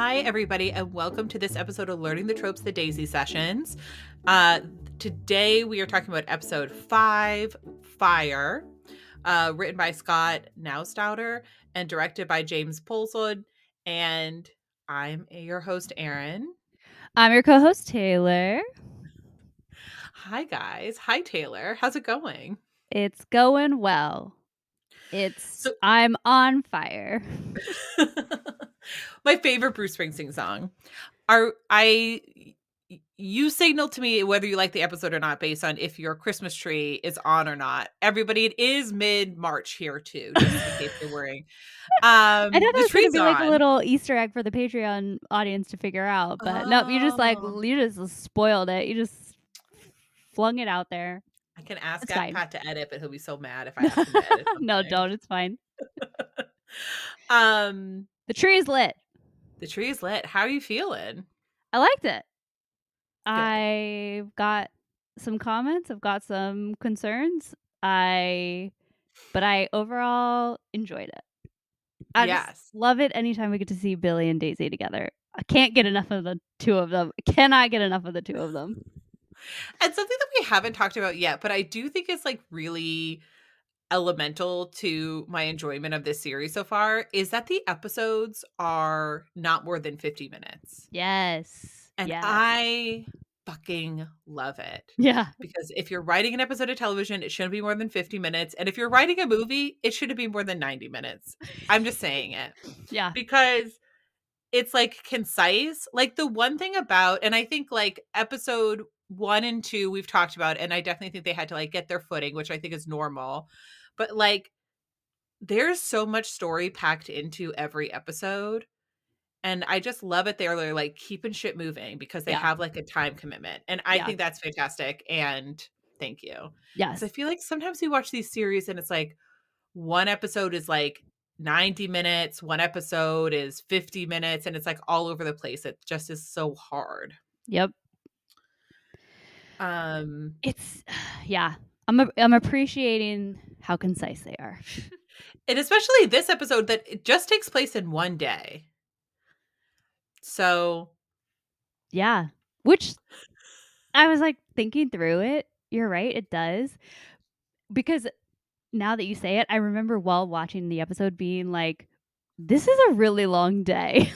Hi, everybody, and welcome to this episode of Learning the Tropes, The Daisy Sessions. Today we are talking about episode 5, Fire, written by Scott Nowstouter and directed by James Pulsud. And I'm your host, Aaron. I'm your co-host, Taylor. Hi, guys. Hi, Taylor. How's it going? It's going well. I'm on fire. My favorite Bruce Springsteen song. You signaled to me whether you like the episode or not based on if your Christmas tree is on or not. Everybody, it is mid-March here too, just in case you're worrying. I thought it was going to be like a little Easter egg for the Patreon audience to figure out, but nope, you just spoiled it. You just flung it out there. I can ask Pat to edit, but he'll be so mad if I ask him to edit. No, don't. It's fine. The tree is lit. The tree is lit. How are you feeling? I liked it. Good. I've got some comments. I've got some concerns. But I overall enjoyed it. I just love it anytime we get to see Billy and Daisy together. I can't get enough of the two of them. Cannot get enough of the two of them. And something that we haven't talked about yet, but I do think it's like really elemental to my enjoyment of this series so far is that the episodes are not more than 50 minutes. Yes. And yes. I fucking love it. Yeah. Because if you're writing an episode of television, it shouldn't be more than 50 minutes. And if you're writing a movie, it shouldn't be more than 90 minutes. I'm just saying it. Yeah. Because it's like concise. Like the one thing about, and I think like episode 1 and 2 we've talked about, and I definitely think they had to like get their footing, which I think is normal, but like there's so much story packed into every episode, and I just love it. They're like keeping shit moving because they have like a time commitment, and I think that's fantastic, and thank you. Yes. I feel like sometimes we watch these series and it's like one episode is like 90 minutes, one episode is 50 minutes, and it's like all over the place. It just is so hard. Yep. I'm appreciating how concise they are. And especially this episode that it just takes place in one day. So yeah, which I was like thinking through it. You're right. It does. Because now that you say it, I remember while watching the episode being like, this is a really long day.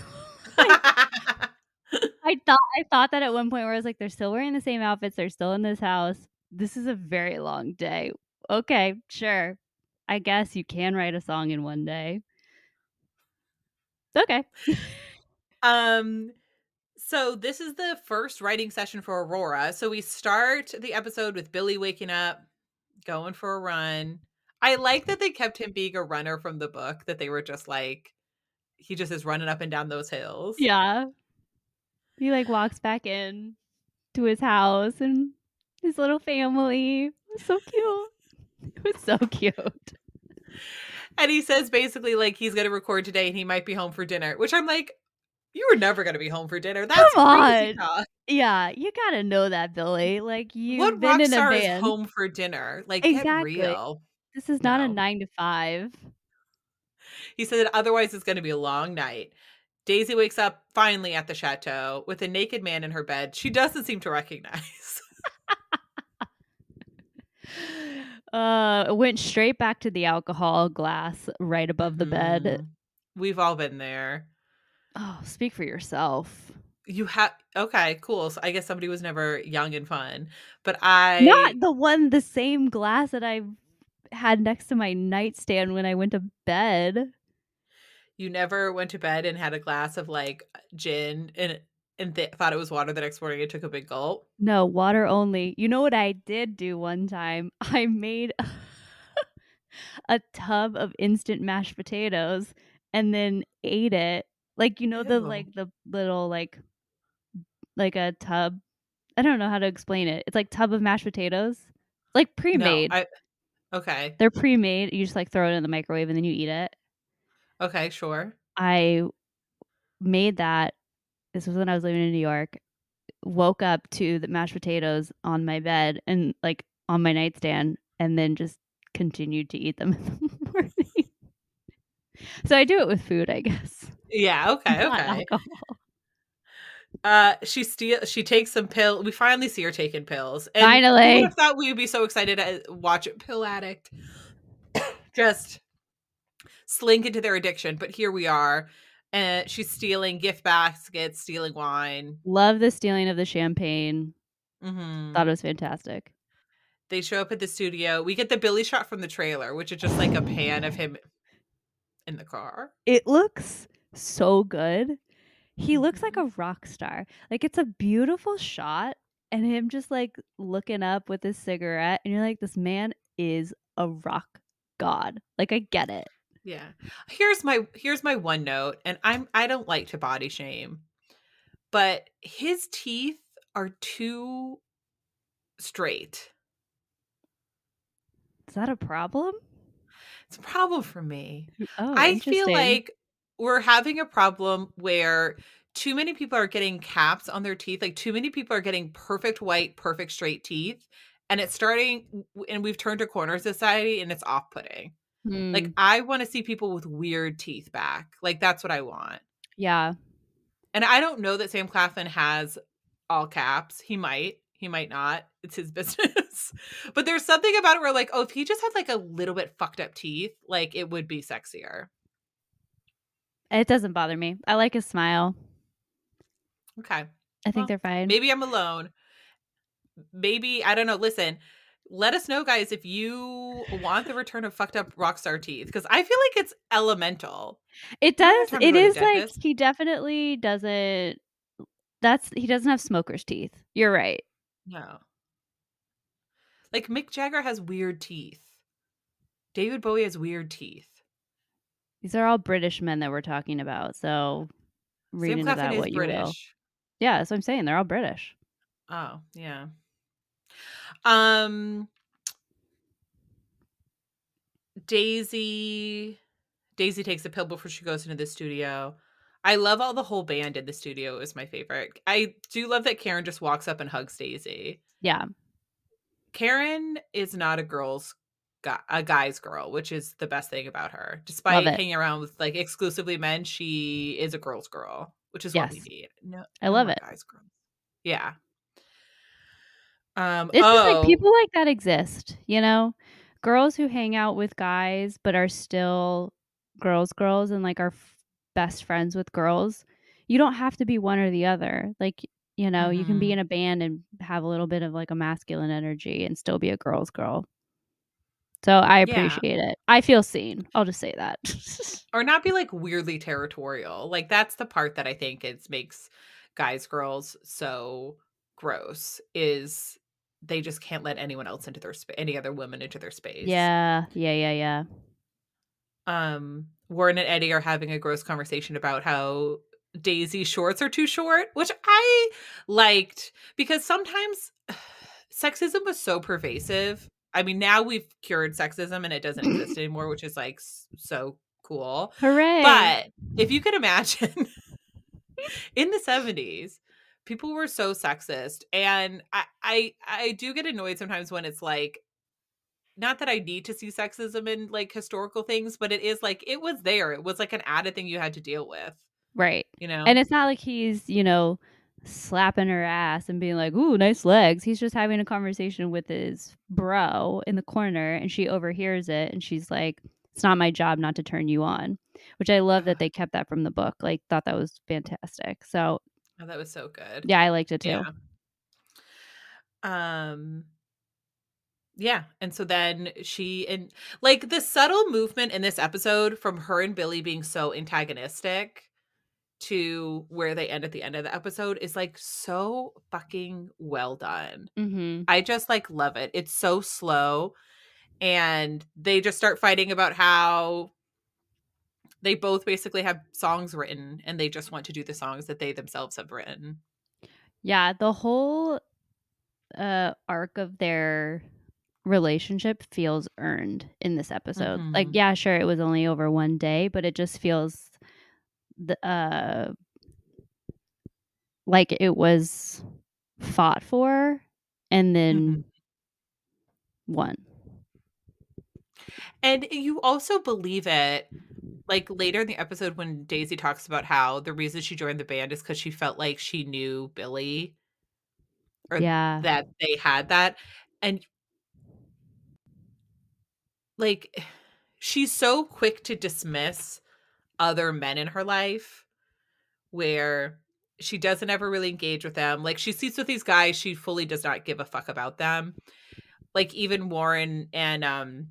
I thought that at one point where I was like, they're still wearing the same outfits. They're still in this house. This is a very long day. Okay, sure. I guess you can write a song in one day. Okay. So this is the first writing session for Aurora. So we start the episode with Billy waking up, going for a run. I like that they kept him being a runner from the book, that they were just like, he just is running up and down those hills. Yeah. He like walks back in to his house and his little family. It was so cute. It was so cute. And he says basically like he's going to record today and he might be home for dinner, which I'm like, you were never going to be home for dinner. That's crazy talk. Yeah, you got to know that, Billy. Like you've been in a band. What rock star is home for dinner? Like exactly. Get real. This is not a 9 to 5. He said that otherwise it's going to be a long night. Daisy wakes up finally at the chateau with a naked man in her bed she doesn't seem to recognize. Went straight back to the alcohol glass right above the bed. We've all been there. Oh, speak for yourself. You have. Okay, cool. So I guess somebody was never young and fun, but not the same glass that I had next to my nightstand when I went to bed. You never went to bed and had a glass of like gin and thought it was water the next morning and took a big gulp? No, water only. You know what I did do one time? I made a tub of instant mashed potatoes and then ate it. Like, you know, Ew. The like the little like a tub. I don't know how to explain it. It's like tub of mashed potatoes, like pre-made. No, okay. They're pre-made. You just like throw it in the microwave and then you eat it. Okay, sure. I made that. This was when I was living in New York. Woke up to the mashed potatoes on my bed and like on my nightstand, and then just continued to eat them in the morning. So I do it with food, I guess. Yeah. Okay. Not alcohol. She takes some pill. We finally see her taking pills. And finally, I thought we would be so excited to watch it. Pill addict just slink into their addiction, but here we are. And she's stealing gift baskets, stealing wine. Love the stealing of the champagne. Mm-hmm. Thought it was fantastic. They show up at the studio. We get the Billy shot from the trailer, which is just like a pan of him in the car. It looks so good. He looks like a rock star. Like, it's a beautiful shot, and him just like looking up with his cigarette, and you're like, this man is a rock god. Like, I get it. Yeah. Here's my one note, and I don't like to body shame, but his teeth are too straight. Is that a problem? It's a problem for me. Oh, I feel like we're having a problem where too many people are getting caps on their teeth. Like, too many people are getting perfect white, perfect straight teeth. And it's starting, and we've turned a corner society, and it's off-putting. Hmm. Like, I want to see people with weird teeth back. Like, that's what I want. Yeah. And I don't know that Sam Claflin has all caps. He might not. It's his business. But there's something about it where, like, oh, if he just had like a little bit fucked up teeth, like, it would be sexier. It doesn't bother me. I like his smile. Okay. I think they're fine. Maybe I'm alone. Maybe, I don't know. Listen, let us know, guys, if you want the return of fucked up rock star teeth, because I feel like it's elemental. It does. It is like, he definitely doesn't. He doesn't have smoker's teeth. You're right. No. Like, Mick Jagger has weird teeth. David Bowie has weird teeth. These are all British men that we're talking about. So read into that what you will. Yeah, that's what I'm saying. They're all British. Oh, yeah. Daisy takes a pill before she goes into the studio. I love all the whole band in the studio. It was my favorite. I do love that Karen just walks up and hugs Daisy. Yeah. Karen is not a guy's girl, which is the best thing about her. Despite hanging around with like exclusively men, she is a girl's girl, which is what we need. No, I love it. Guys, girl. Yeah. It's just like people like that exist, you know, girls who hang out with guys but are still girls, and like are best friends with girls. You don't have to be one or the other. Like, you know, mm-hmm. You can be in a band and have a little bit of like a masculine energy and still be a girl's girl. So I appreciate it. I feel seen. I'll just say that. Or not be like weirdly territorial. Like, that's the part that I think makes guys girls so gross, is they just can't let anyone else into their any other woman into their space. Yeah. Warren and Eddie are having a gross conversation about how Daisy's shorts are too short, which I liked, because sometimes sexism was so pervasive. I mean, now we've cured sexism and it doesn't exist anymore, which is like so cool. Hooray. But if you could imagine in the 70s, people were so sexist, and I do get annoyed sometimes when it's like, not that I need to see sexism in like historical things, but it is like, it was there. It was like an added thing you had to deal with. Right. You know, and it's not like he's, you know, slapping her ass and being like, ooh, nice legs. He's just having a conversation with his bro in the corner, and she overhears it, and she's like, it's not my job not to turn you on, which I love that they kept that from the book. Like, thought that was fantastic. So. Oh, that was so good. Yeah, I liked it too. Yeah. Yeah. And so then she, and like the subtle movement in this episode from her and Billy being so antagonistic to where they end at the end of the episode is like so fucking well done. Mm-hmm. I just like love it. It's so slow. And they just start fighting about how they both basically have songs written, and they just want to do the songs that they themselves have written. Yeah. The whole arc of their relationship feels earned in this episode. Mm-hmm. Like, yeah, sure, it was only over one day, but it just feels like it was fought for and then won. And you also believe it. like later in the episode when Daisy talks about how the reason she joined the band is because she felt like she knew Billy or that they had that. And like she's so quick to dismiss other men in her life where she doesn't ever really engage with them. Like she sleeps with these guys. She fully does not give a fuck about them. Like even Warren and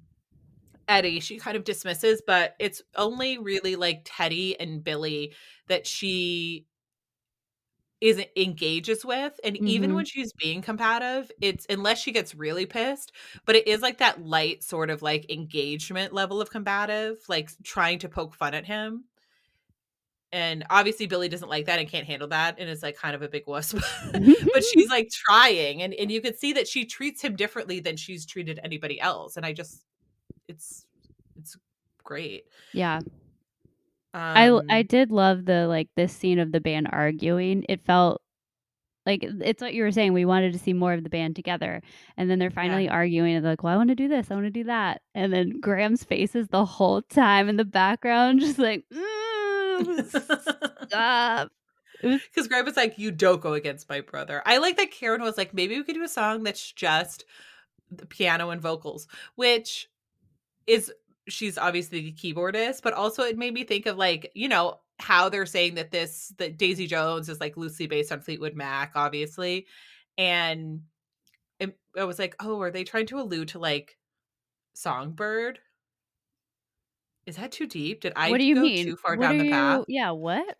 Eddie, she kind of dismisses, but it's only really like Teddy and Billy that she isn't engages with. And even when she's being combative, it's unless she gets really pissed, but it is like that light sort of like engagement level of combative, like trying to poke fun at him. And obviously Billy doesn't like that and can't handle that. And is like kind of a big wuss, but she's like trying. And you can see that she treats him differently than she's treated anybody else. And I just, it's great. Yeah. I did love the, like this scene of the band arguing. It felt like it's what you were saying. We wanted to see more of the band together. And then they're finally arguing and they're like, well, I want to do this. I want to do that. And then Graham's faces the whole time in the background, just like, stop. Because Graham was like, you don't go against my brother. I like that Karen was like, maybe we could do a song that's just the piano and vocals, which is, she's obviously the keyboardist, but also it made me think of like, you know, how they're saying that that Daisy Jones is like loosely based on Fleetwood Mac, obviously. And I was like, oh, are they trying to allude to like Songbird? Is that too deep? Did I go too far down the path? Yeah, what?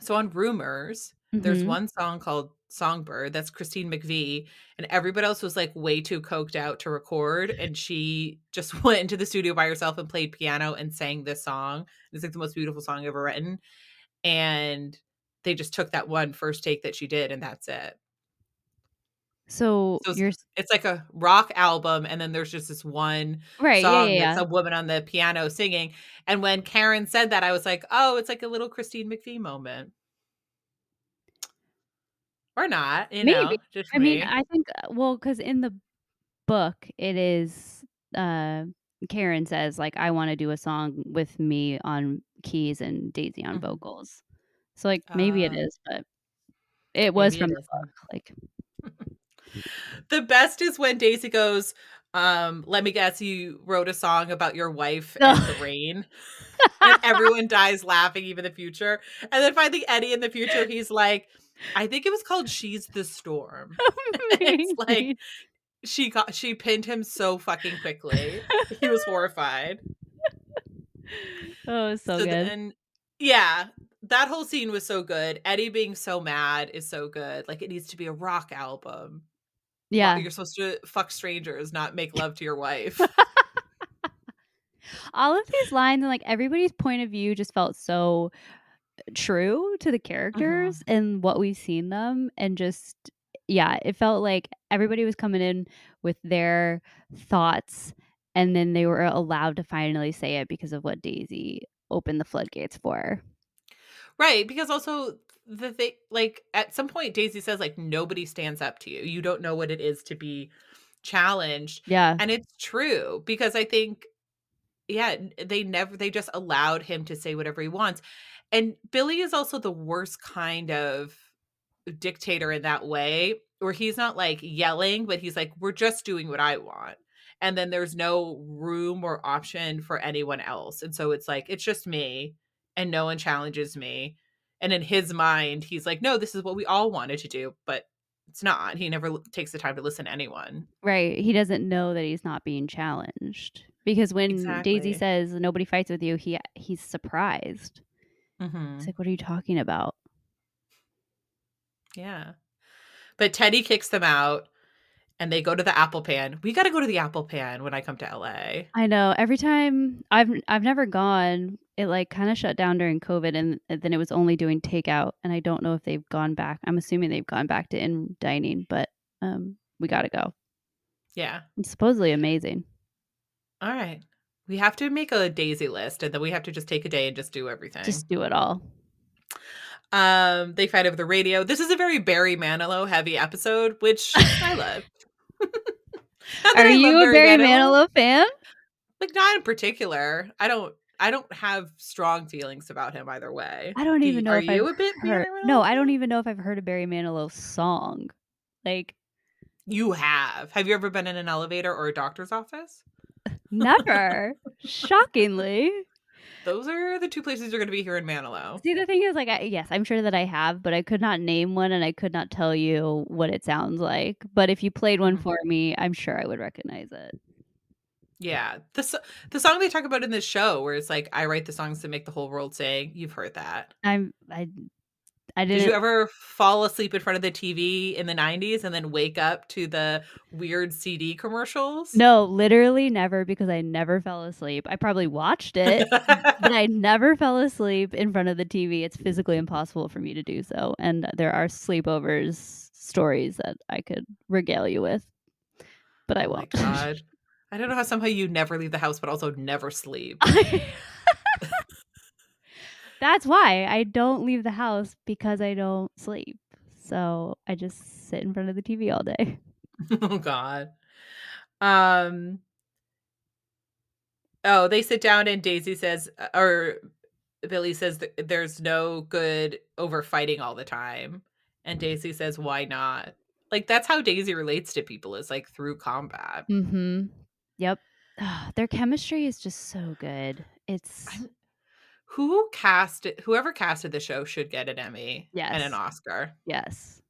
So on Rumors, there's one song called Songbird. That's Christine McVie. And everybody else was like way too coked out to record. And she just went into the studio by herself and played piano and sang this song. It's like the most beautiful song ever written. And they just took that one first take that she did and that's it. So it's like a rock album, and then there's just this one song that's a woman on the piano singing. And when Karen said that, I was like, oh, it's like a little Christine McVie moment. Or not, you know. Just I mean, I think, well, because in the book, it is, Karen says, like, I want to do a song with me on keys and Daisy on vocals. So, like, maybe it is, but it was from the book, like... The best is when Daisy goes, let me guess, you wrote a song about your wife and the rain. And everyone dies laughing, even the future. And then finally Eddie in the future, he's like, I think it was called She's the Storm. It's like she pinned him so fucking quickly. He was horrified. Oh, so good. Then, yeah. That whole scene was so good. Eddie being so mad is so good. Like, it needs to be a rock album. Yeah. You're supposed to fuck strangers, not make love to your wife. All of these lines and, like, everybody's point of view just felt so true to the characters and what we've seen them. And just, yeah, it felt like everybody was coming in with their thoughts and then they were allowed to finally say it because of what Daisy opened the floodgates for. Right, because also the thing, like at some point Daisy says, like, nobody stands up to you. You don't know what it is to be challenged. Yeah. And it's true because I think, yeah, they just allowed him to say whatever he wants. And Billy is also the worst kind of dictator in that way where he's not like yelling, but he's like, we're just doing what I want. And then there's no room or option for anyone else. And so it's like, it's just me. And no one challenges me. And in his mind, he's like, no, this is what we all wanted to do, but it's not. He never takes the time to listen to anyone. Right. He doesn't know that he's not being challenged. Because when Daisy says, nobody fights with you, he's surprised. It's like, what are you talking about? Yeah. But Teddy kicks them out. And they go to the Apple Pan. We got to go to the Apple Pan when I come to LA. I know. Every time I've never gone. It like kind of shut down during COVID, and then it was only doing takeout. And I don't know if they've gone back. I'm assuming they've gone back to in dining, but we got to go. Yeah, it's supposedly amazing. All right, we have to make a Daisy list, and then we have to just take a day and just do everything. Just do it all. They fight over the radio. This is a very Barry Manilow heavy episode, which I love. Are you a Barry Manilow fan? Like, not in particular. I don't I don't have strong feelings about him either way. I don't even know if I've heard. No, I don't even know if I've heard a Barry Manilow song. Like, you have. Have you ever been in an elevator or a doctor's office? Never. Shockingly. Those are the two places you're going to be here in Manilow. See, the thing is, like, yes, I'm sure that I have, but I could not name one, and I could not tell you what it sounds like. But if you played one for me, I'm sure I would recognize it. Yeah. The song they talk about in this show, where it's like, I write the songs to make the whole world sing. You've heard that. I didn't. Did you ever fall asleep in front of the TV in the 90s and then wake up to the weird CD commercials? No, literally never, because I never fell asleep. I probably watched it, but I never fell asleep in front of the TV. It's physically impossible for me to do so. And there are sleepovers stories that I could regale you with, but I won't. Oh my God. I don't know how somehow you never leave the house, but also never sleep. That's why I don't leave the house, because I don't sleep. So I just sit in front of the TV all day. Oh, God. Oh, they sit down and Daisy says, or Billy says, there's no good over fighting all the time. And Daisy says, why not? Like, that's how Daisy relates to people, is like through combat. Mm-hmm. Yep. Oh, their chemistry is just so good. It's... Whoever casted the show should get an Emmy and an Oscar. Yes.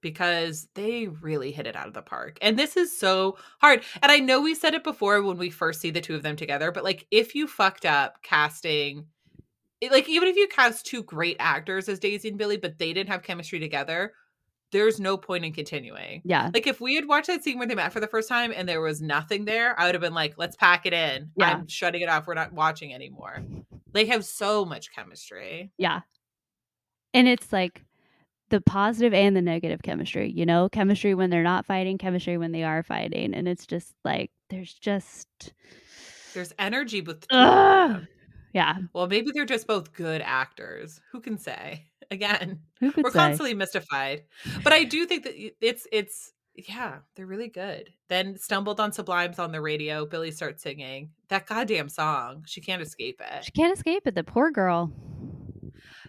Because they really hit it out of the park. And this is so hard. And I know we said it before when we first see the two of them together, but like, if you fucked up casting, like, even if you cast two great actors as Daisy and Billy, but they didn't have chemistry together, there's no point in continuing. Yeah. Like, if we had watched that scene where they met for the first time and there was nothing there, I would have been like, let's pack it in. Yeah. I'm shutting it off. We're not watching anymore. They have so much chemistry. Yeah. And it's like the positive and the negative chemistry, you know, chemistry when they're not fighting, chemistry when they are fighting. And it's just like, there's energy with them. Yeah. Well, maybe they're just both good actors. Who can say? Again, we're constantly mystified. But I do think that it's they're really good. Then Stumbled on Sublime's on the radio. Billy starts singing that goddamn song. She can't escape it. She can't escape it. The poor girl.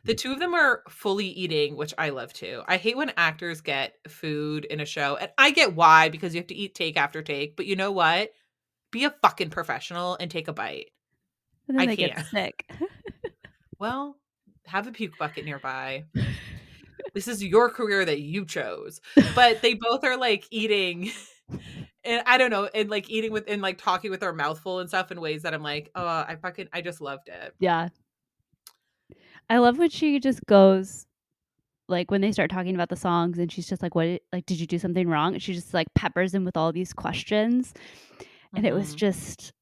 The two of them are fully eating, which I love too. I hate when actors get food in a show. And I get why, because you have to eat take after take. But you know what? Be a fucking professional and take a bite. And then I get sick. Well, have a puke bucket nearby. This is your career that you chose. But they both are like eating, and I don't know, and like eating with and like talking with their mouthful and stuff in ways that I'm like, oh, I just loved it. Yeah. I love when she just goes, like when they start talking about the songs and she's just like, what, like, did you do something wrong? And she just like peppers them with all these questions. And it was just,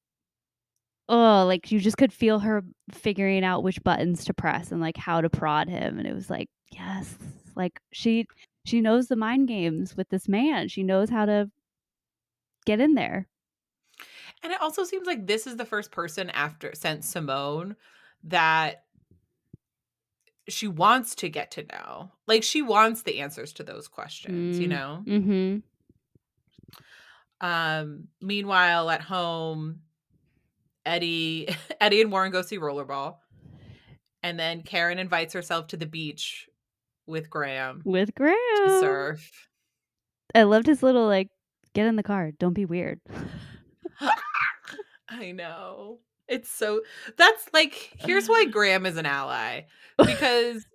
oh, like you just could feel her figuring out which buttons to press and like how to prod him. And it was like, yes, like she knows the mind games with this man. She knows how to get in there. And it also seems like this is the first person since Simone that she wants to get to know. Like she wants the answers to those questions, you know? Mm-hmm. Meanwhile, at home, Eddie and Warren go see Rollerball, and then Karen invites herself to the beach with Graham. With Graham to surf. I loved his little like, get in the car, don't be weird. I know, it's so. That's like, here's why Graham is an ally, because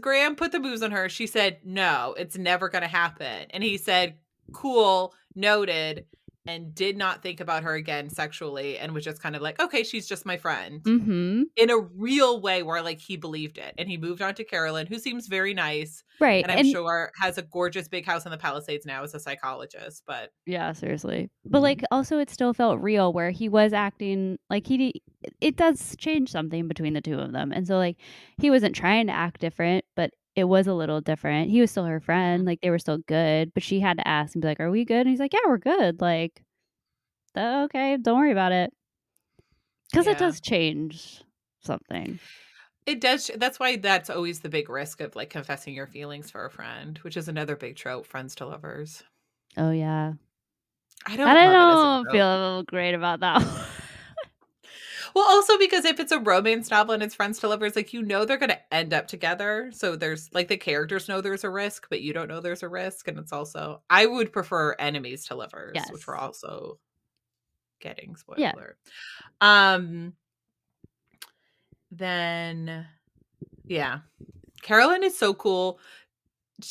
Graham put the moves on her. She said no, it's never gonna happen, and he said cool, noted. And did not think about her again sexually, and was just kind of like, okay, she's just my friend. Mm-hmm. In a real way where like he believed it. And he moved on to Carolyn, who seems very nice. Right. And I'm sure has a gorgeous big house in the Palisades now as a psychologist. But yeah, seriously. But like also it still felt real where he was acting like it does change something between the two of them. And so like he wasn't trying to act different, but it was a little different. He was still her friend. Like, they were still good. But she had to ask and be like, are we good? And he's like, yeah, we're good. Like, okay, don't worry about it. Because it does change something. It does. That's why that's always the big risk of, like, confessing your feelings for a friend, which is another big trope, friends to lovers. Oh, yeah. I don't feel great about that one. Well, also because if it's a romance novel and it's friends to lovers, like, you know they're going to end up together. So there's, like, the characters know there's a risk, but you don't know there's a risk. And it's also, I would prefer enemies to lovers, yes, which we're also getting spoiler. Yeah. Then, yeah. Carolyn is so cool.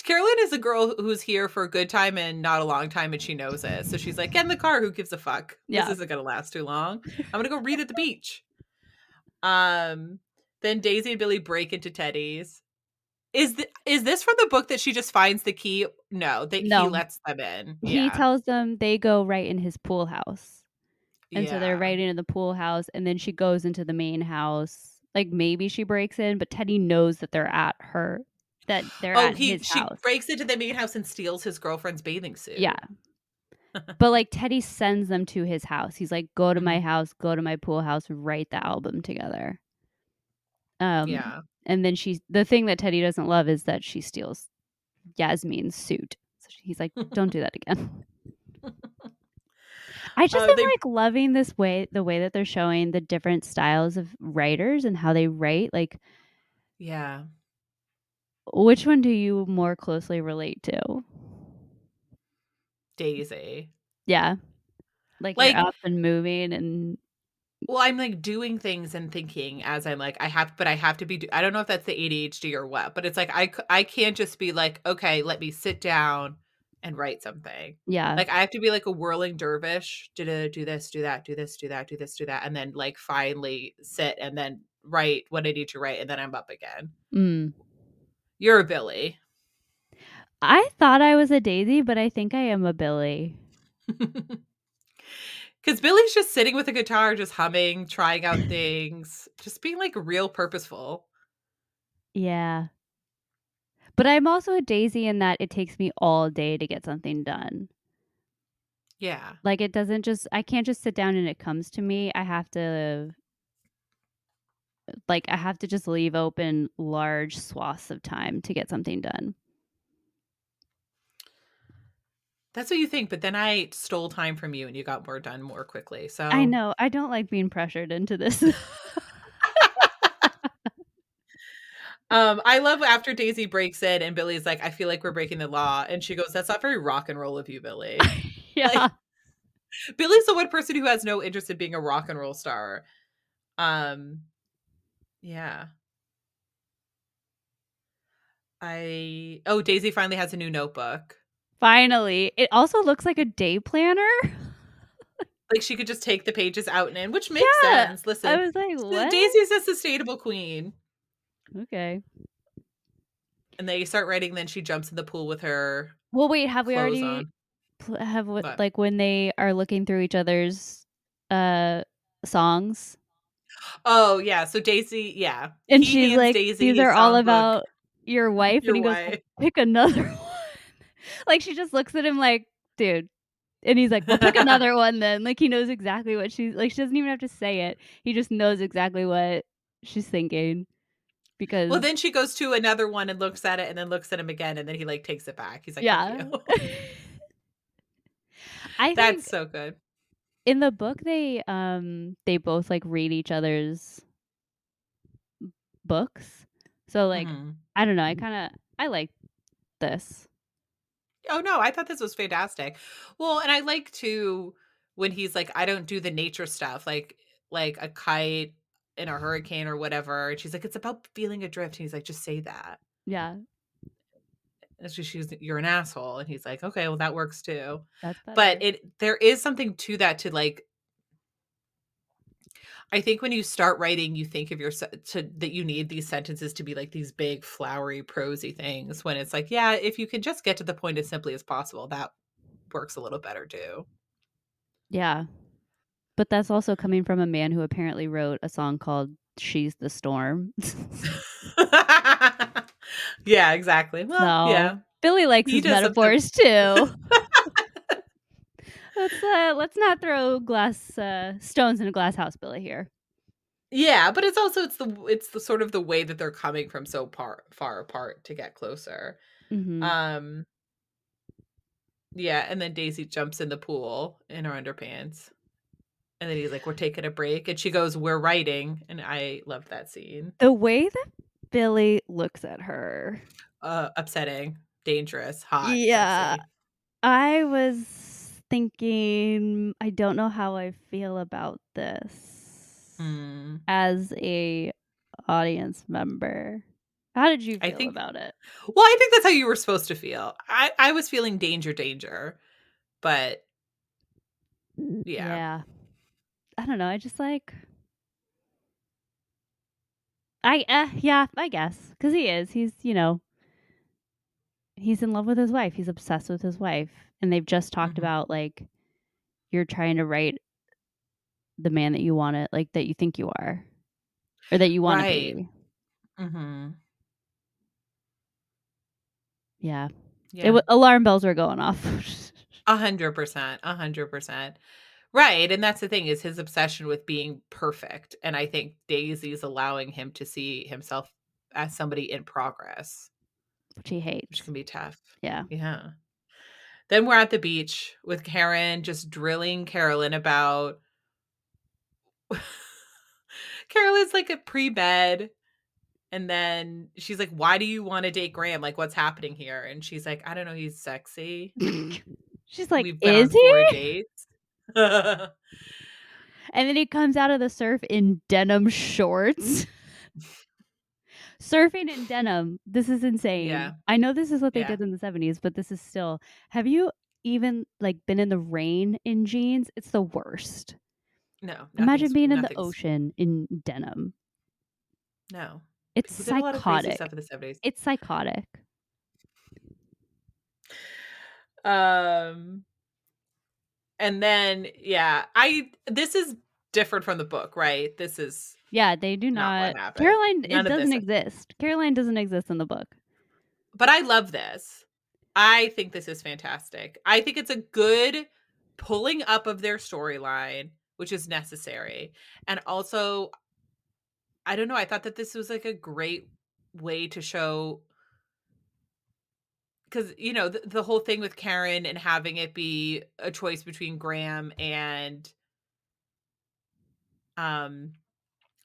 Carolyn is a girl who's here for a good time and not a long time, and she knows it. So she's like, get in the car. Who gives a fuck? Yeah. This isn't going to last too long. I'm going to go read at the beach. Then Daisy and Billy break into Teddy's. Is this from the book that she just finds the key? No. He lets them in. Yeah. He tells them they go right in his pool house. And so they're right into the pool house, and then she goes into the main house. Like, maybe she breaks in, but Teddy knows that they're at her. That they're she house. Breaks into the main house and steals his girlfriend's bathing suit. Yeah. But, like, Teddy sends them to his house. He's like, go to my house, go to my pool house, write the album together. Yeah. And then the thing that Teddy doesn't love is that she steals Yasmin's suit. So he's like, don't do that again. I just am like loving this the way that they're showing the different styles of writers and how they write. Like, yeah. Which one do you more closely relate to? Daisy. Yeah. Like you're up and moving and. Well, I'm like doing things and thinking as I'm like, I don't know if that's the ADHD or what, but it's like, I can't just be like, okay, let me sit down and write something. Yeah. Like, I have to be like a whirling dervish, do this, do that, do this, do that, do this, do that. And then, like, finally sit and then write what I need to write. And then I'm up again. Mm. You're a Billy. I thought I was a Daisy, but I think I am a Billy. Because Billy's just sitting with a guitar, just humming, trying out things, just being like real purposeful. Yeah. But I'm also a Daisy in that it takes me all day to get something done. Yeah. Like, it doesn't just, I can't just sit down and it comes to me. I have to just leave open large swaths of time to get something done. That's what you think, but then I stole time from you and you got more done more quickly. So I know. I don't like being pressured into this. I love after Daisy breaks in and Billy's like, I feel like we're breaking the law. And she goes, that's not very rock and roll of you, Billy. Yeah. Like, Billy's the one person who has no interest in being a rock and roll star. Yeah. Daisy finally has a new notebook. Finally. It also looks like a day planner. Like, she could just take the pages out and in, which makes sense. Listen, I was like, what? Daisy's a sustainable queen. Okay. And they start writing, then she jumps in the pool with her. Well, wait, have we already like when they are looking through each other's songs? Oh, yeah. So Daisy, yeah. And she's like, Daisy, these are all about your wife. And he goes, pick another one. Like, she just looks at him like, dude. And he's like, well, pick another one then. Like, he knows exactly what she's like. She doesn't even have to say it. He just knows exactly what she's thinking. Because. Well, then she goes to another one and looks at it and then looks at him again. And then he, like, takes it back. He's like, yeah. That's so good. In the book, they both, like, read each other's books. So, like, I don't know. I like this. Oh, no. I thought this was fantastic. Well, and I like, too, when he's like, I don't do the nature stuff, like a kite in a hurricane or whatever. And she's like, it's about feeling adrift. And he's like, just say that. Yeah. And she's, you're an asshole. And he's like, okay, well, that works too. But there is something to that, to like, I think when you start writing, you think of that you need these sentences to be like these big flowery prosy things, when it's like, yeah, if you can just get to the point as simply as possible, that works a little better too. Yeah. But that's also coming from a man who apparently wrote a song called She's the Storm. Yeah, exactly. Well, no. Yeah. Billy likes his metaphors too. Let's not throw stones in a glass house, Billy, here. Yeah, but it's also it's the sort of the way that they're coming from so far apart to get closer. Mm-hmm. Yeah, and then Daisy jumps in the pool in her underpants. And then he's like, we're taking a break. And she goes, we're writing. And I loved that scene. The way that Billy looks at her. Upsetting, dangerous, hot. Yeah. Sexy. I was thinking, I don't know how I feel about this as a audience member. How did you feel about it? Well, I think that's how you were supposed to feel. I was feeling danger, but yeah. I don't know. I just like, I guess. Because he's, you know, he's in love with his wife. He's obsessed with his wife. And they've just talked about, like, you're trying to write the man that you want to, like, that you think you are. Or that you want to be. Mm-hmm. Yeah. Alarm bells were going off. 100%. 100%. Right. And that's the thing, is his obsession with being perfect. And I think Daisy's allowing him to see himself as somebody in progress. Which he hates. Which can be tough. Yeah. Then we're at the beach with Karen just drilling Carolyn about... Carolyn's like a pre-bed. And then she's like, why do you want to date Graham? Like, what's happening here? And she's like, I don't know. He's sexy. She's like, is he? 4 dates. And then he comes out of the surf in denim shorts. Surfing in denim. This is insane. Yeah. I know this is what they did in the 70s, but this is still... Have you even like been in the rain in jeans? It's the worst. No. Imagine being in the ocean in denim. No. It's psychotic. A lot of crazy stuff in the 70s. It's psychotic. And then, this is different from the book, right? This is they do not Caroline. None it doesn't exist. Caroline doesn't exist in the book. But I love this. I think this is fantastic. I think it's a good pulling up of their storyline, which is necessary. And also, I don't know. I thought that this was like a great way to show, because you know the whole thing with Karen and having it be a choice between Graham and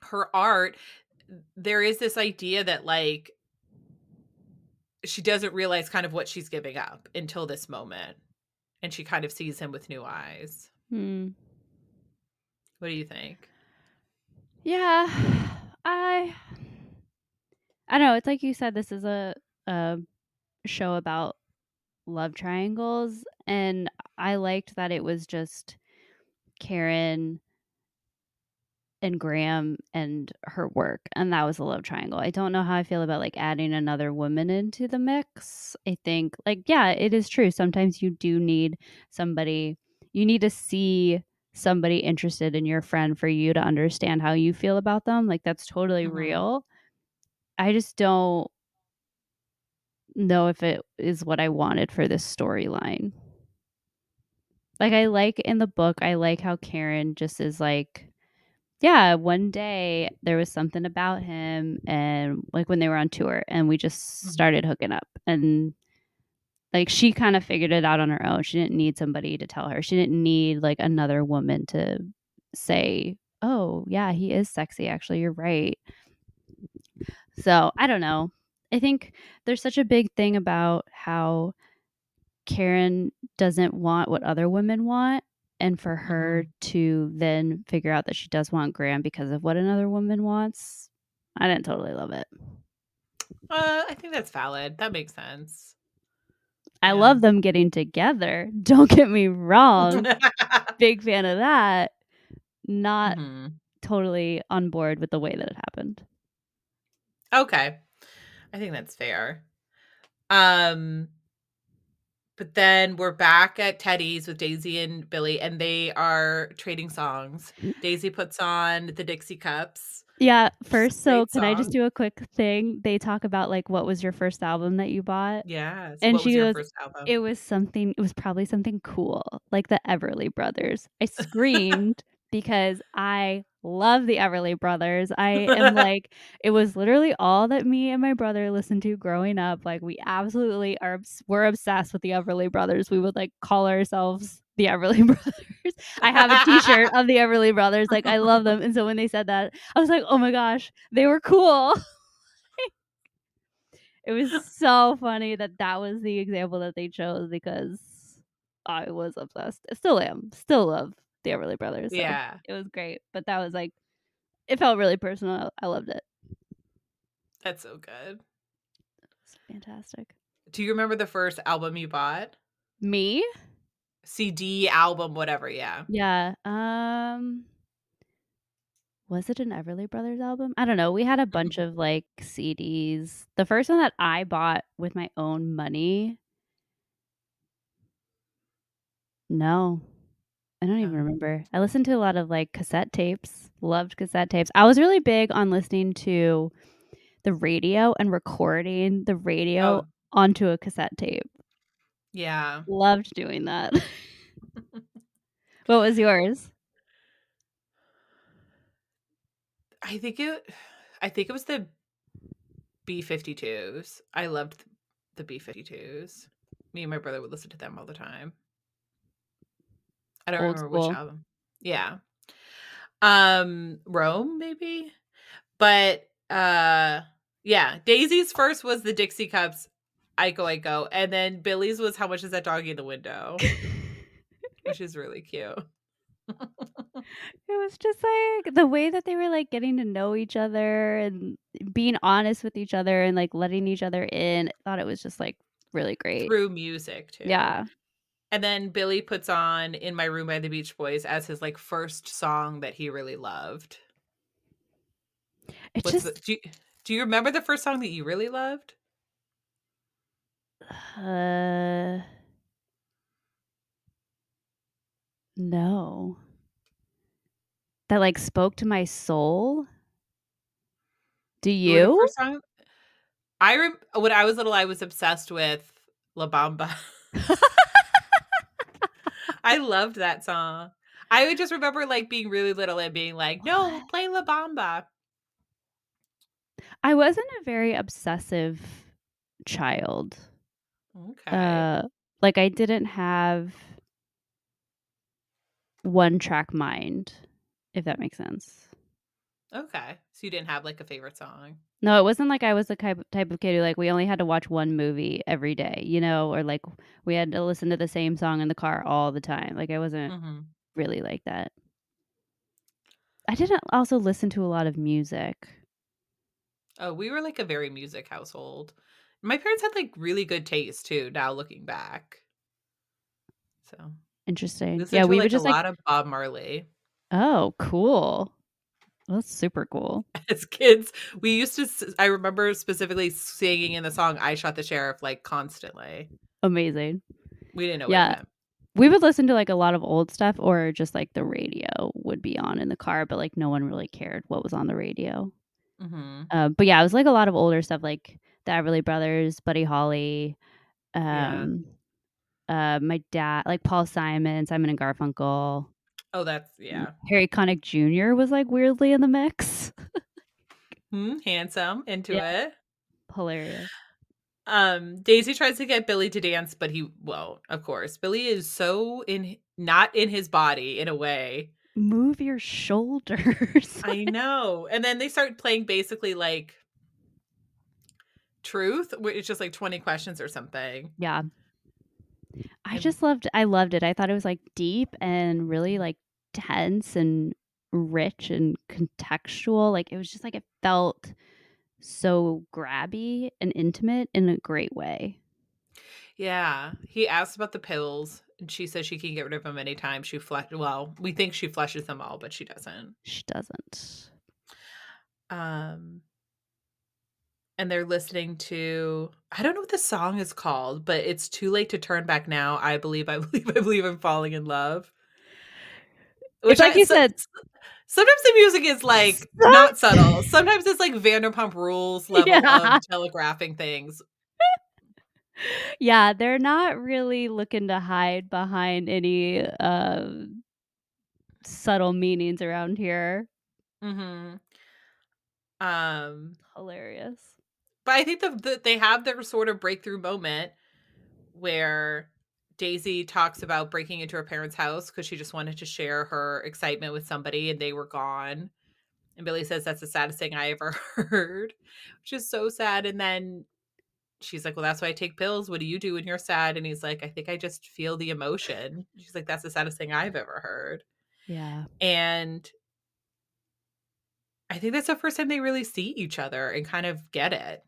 her art, there is this idea that like she doesn't realize kind of what she's giving up until this moment, and she kind of sees him with new eyes. What do you think? Yeah, I don't know. It's like you said, this is a show about love triangles, and I liked that it was just Karen and Graham and her work, and that was a love triangle. I don't know how I feel about like adding another woman into the mix. I think like, yeah, it is true. Sometimes you do need somebody, you need to see somebody interested in your friend for you to understand how you feel about them. Like that's totally real. I just don't know if it is what I wanted for this storyline. Like I like in the book, I like how Karen just is like, yeah, one day there was something about him, and like when they were on tour and we just started hooking up, and like she kind of figured it out on her own. She didn't need somebody to tell her. She didn't need like another woman to say, oh yeah, he is sexy. Actually, you're right. So I don't know. I think there's such a big thing about how Karen doesn't want what other women want. And for her to then figure out that she does want Graham because of what another woman wants. I didn't totally love it. I think that's valid. That makes sense. I love them getting together. Don't get me wrong. Big fan of that. Not totally on board with the way that it happened. Okay. I think that's fair. But then we're back at Teddy's with Daisy and Billy, and they are trading songs. Daisy puts on the Dixie Cups. Yeah, first, so can I just do a quick thing? They talk about like, what was your first album that you bought? Yeah. And what she was your first album? It was probably something cool, like the Everly Brothers. I screamed because I love the Everly Brothers. I am like, it was literally all that me and my brother listened to growing up. Like, we absolutely we're obsessed with the Everly Brothers. We would like call ourselves the Everly Brothers. I have a t-shirt of the Everly Brothers. Like, I love them. And so when they said that, I was like, oh my gosh, they were cool. It was so funny that that was the example that they chose, because I was obsessed. I still am. Still love the Everly Brothers. So yeah. It was great. But that was like, it felt really personal. I loved it. That's so good. It's fantastic. Do you remember the first album you bought? Me? CD, album, whatever. Yeah. Yeah. Was it an Everly Brothers album? I don't know. We had a bunch of like CDs. The first one that I bought with my own money. No, I don't even remember. I listened to a lot of like cassette tapes. Loved cassette tapes. I was really big on listening to the radio and recording the radio onto a cassette tape. Yeah. Loved doing that. What was yours? I think it was the B-52s. I loved the B-52s. Me and my brother would listen to them all the time. I don't remember which album. Yeah. Rome, maybe? But, yeah. Daisy's first was the Dixie Cups, I Go, I Go. And then Billy's was How Much Is That Doggy in the Window? Which is really cute. It was just like the way that they were like getting to know each other and being honest with each other and like letting each other in. I thought it was just like really great through music too. Yeah. And then Billy puts on In My Room by the Beach Boys as his like first song that he really loved. It just do you remember the first song that you really loved? No. That like spoke to my soul. Do you? First song, when I was little, I was obsessed with La Bamba. I loved that song. I would just remember like being really little and being like, no, play La Bamba. I wasn't a very obsessive child. Okay. Like I didn't have one track mind, if that makes sense. Okay. So you didn't have like a favorite song? No, it wasn't like I was the type of kid who like we only had to watch one movie every day, you know, or like we had to listen to the same song in the car all the time. Like I wasn't really like that. I didn't also listen to a lot of music. Oh, we were like a very music household. My parents had like really good taste too, now looking back. So interesting. Yeah, we would just like a lot of Bob Marley. Oh, cool. That's super cool. As kids, we used to, I remember specifically singing in the song I Shot the Sheriff like constantly. Amazing. We didn't know what it meant. We would listen to like a lot of old stuff, or just like the radio would be on in the car, but like no one really cared what was on the radio. Mm-hmm. But yeah, it was like a lot of older stuff, like the Everly Brothers, Buddy Holly, my dad, like Paul Simon, Simon and Garfunkel. Oh, that's, yeah. Harry Connick Jr. was like weirdly in the mix. Handsome, into it. Hilarious. Daisy tries to get Billy to dance, but he won't, of course. Billy is so not in his body in a way. Move your shoulders. I know. And then they start playing basically like Truth, which is just like 20 questions or something. Yeah. I loved it. I thought it was like deep and really like tense and rich and contextual. Like it was just like, it felt so grabby and intimate in a great way. Yeah. He asked about the pills and she says she can get rid of them anytime she we think she flushes them all, but she doesn't. She doesn't. And they're listening to, I don't know what the song is called, but it's Too Late to Turn Back Now. I believe I'm falling in love. Which it's like you said. Sometimes the music is like not subtle. Sometimes it's like Vanderpump Rules level of telegraphing things. Yeah, they're not really looking to hide behind any subtle meanings around here. Mm-hmm. Hilarious. But I think that they have their sort of breakthrough moment where Daisy talks about breaking into her parents' house because she just wanted to share her excitement with somebody and they were gone. And Billy says, that's the saddest thing I ever heard, which is so sad. And then she's like, well, that's why I take pills. What do you do when you're sad? And he's like, I think I just feel the emotion. She's like, that's the saddest thing I've ever heard. Yeah. And I think that's the first time they really see each other and kind of get it.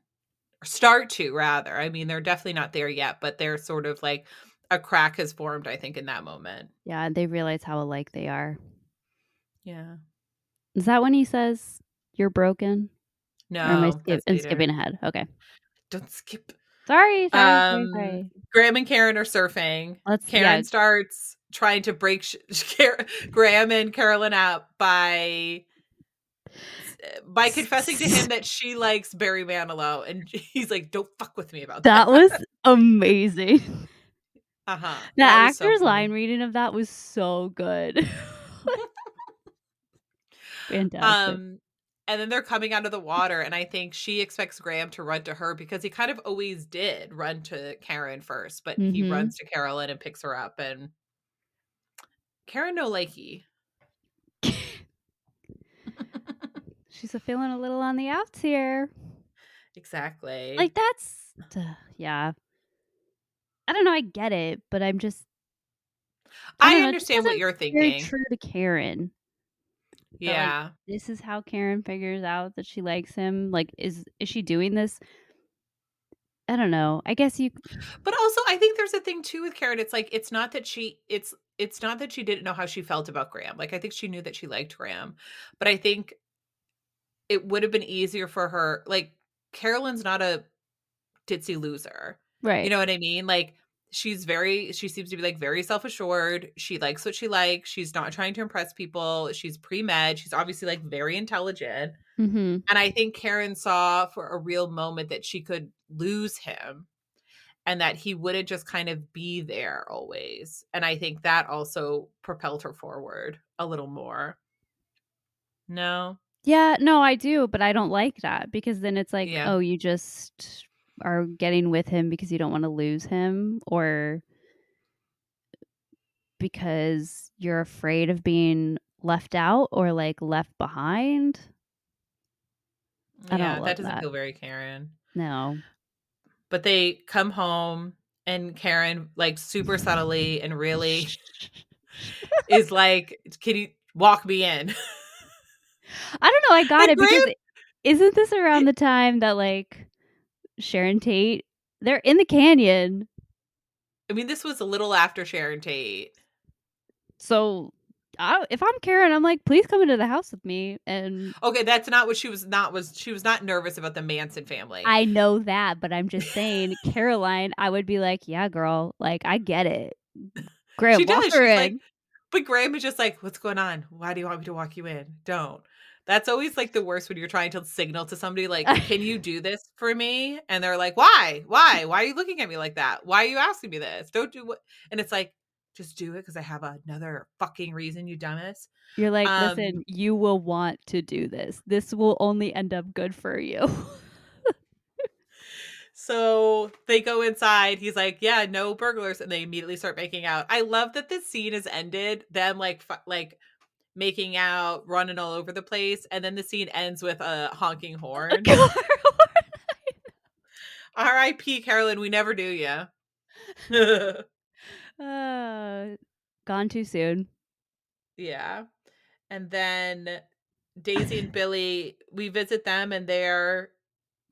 Or start to, rather. I mean, they're definitely not there yet, but they're sort of like a crack has formed, I think, in that moment. Yeah, and they realize how alike they are. Yeah. Is that when he says, you're broken? No. Or am I skipping ahead? Okay. Don't skip. Sorry. Graham and Karen are surfing. Karen starts trying to break Graham and Carolyn out by confessing to him that she likes Barry Manilow, and he's like, don't fuck with me about that. That was amazing. Uh-huh. The actor's line reading of that was so good. Fantastic. And then they're coming out of the water, and I think she expects Graham to run to her because he kind of always did run to Karen first, but he runs to Carolyn and picks her up, and Karen no likey. She's feeling a little on the outs here. Exactly. Like, that's... yeah. I don't know. I get it, but I'm just... I understand what you're thinking. Very true to Karen. Yeah. Like, this is how Karen figures out that she likes him. Like, is she doing this? I don't know. I guess you... But also, I think there's a thing, too, with Karen. It's like, it's not that she... It's not that she didn't know how she felt about Graham. Like, I think she knew that she liked Graham. But I think... it would have been easier for her. Like, Carolyn's not a ditzy loser. Right. You know what I mean? Like, she seems to be like very self-assured. She likes what she likes. She's not trying to impress people. She's pre-med. She's obviously like very intelligent. Mm-hmm. And I think Karen saw for a real moment that she could lose him and that he wouldn't just kind of be there always. And I think that also propelled her forward a little more. No. Yeah, no, I do, but I don't like that because then it's like, oh, you just are getting with him because you don't want to lose him or because you're afraid of being left out or like left behind. I don't love that. That doesn't feel very Karen. No. But they come home and Karen, like, super subtly and really is like, can you walk me in? I don't know. I got it because isn't this around the time that like Sharon Tate, they're in the canyon. I mean, this was a little after Sharon Tate. So if I'm Karen, I'm like, please come into the house with me. And okay, that's not what she was not was. She was not nervous about the Manson family. I know that, but I'm just saying, Caroline, I would be like, yeah, girl, like I get it. Graham, she does. She's like, but Graham is just like, what's going on? Why do you want me to walk you in? Don't. That's always like the worst when you're trying to signal to somebody like, can you do this for me? And they're like, why? Why? Why are you looking at me like that? Why are you asking me this? Don't do what? And it's like, just do it because I have another fucking reason, you dumbass. You're like, listen, you will want to do this. This will only end up good for you. So they go inside. He's like, yeah, no burglars. And they immediately start making out. I love that this scene has ended. Them like making out, running all over the place. And then the scene ends with a honking horn. R.I.P. Carolyn, we never do ya. Gone too soon. Yeah. And then Daisy and Billy, we visit them and they're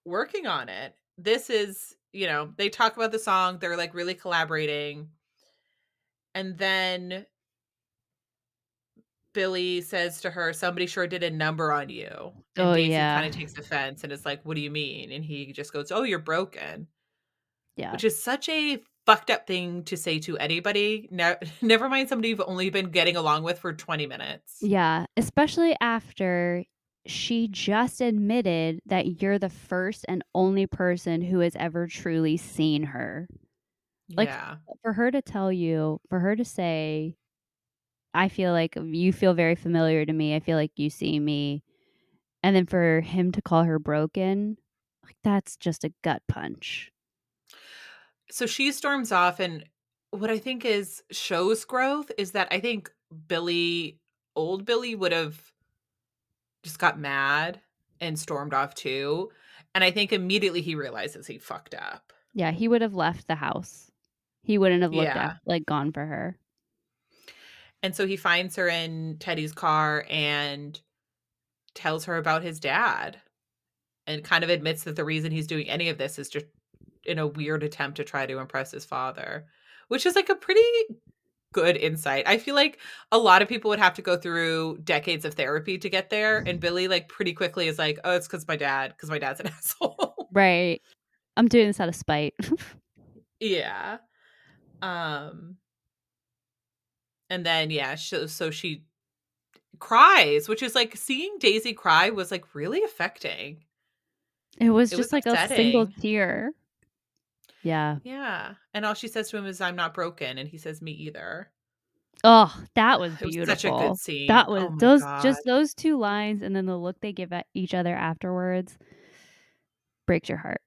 working on it. This is, you know, they talk about the song. They're like really collaborating. And then Billy says to her, somebody sure did a number on you. And Daisy kind of takes offense and is like, what do you mean? And he just goes, oh, you're broken. Yeah. Which is such a fucked up thing to say to anybody. Never mind somebody you've only been getting along with for 20 minutes. Yeah. Especially after... she just admitted that you're the first and only person who has ever truly seen her. Like, for her to say, I feel like you feel very familiar to me. I feel like you see me. And then for him to call her broken, like that's just a gut punch. So she storms off, and what I think is shows growth is that I think old Billy would have just got mad and stormed off too. And I think immediately he realizes he fucked up. Yeah, he would have left the house. He wouldn't have looked at, like, gone for her. And so he finds her in Teddy's car and tells her about his dad and kind of admits that the reason he's doing any of this is just in a weird attempt to try to impress his father, which is like a pretty good insight. I feel like a lot of people would have to go through decades of therapy to get there. And Billy, like, pretty quickly is like, oh, it's because my dad's an asshole. Right. I'm doing this out of spite. Yeah. And then, yeah, so she cries, which is like, seeing Daisy cry was like really affecting. It was upsetting. A single tear. Yeah. Yeah. And all she says to him is, I'm not broken. And he says, me either. Oh, that was beautiful. It was such a good scene. That was those two lines, and then the look they give at each other afterwards breaks your heart.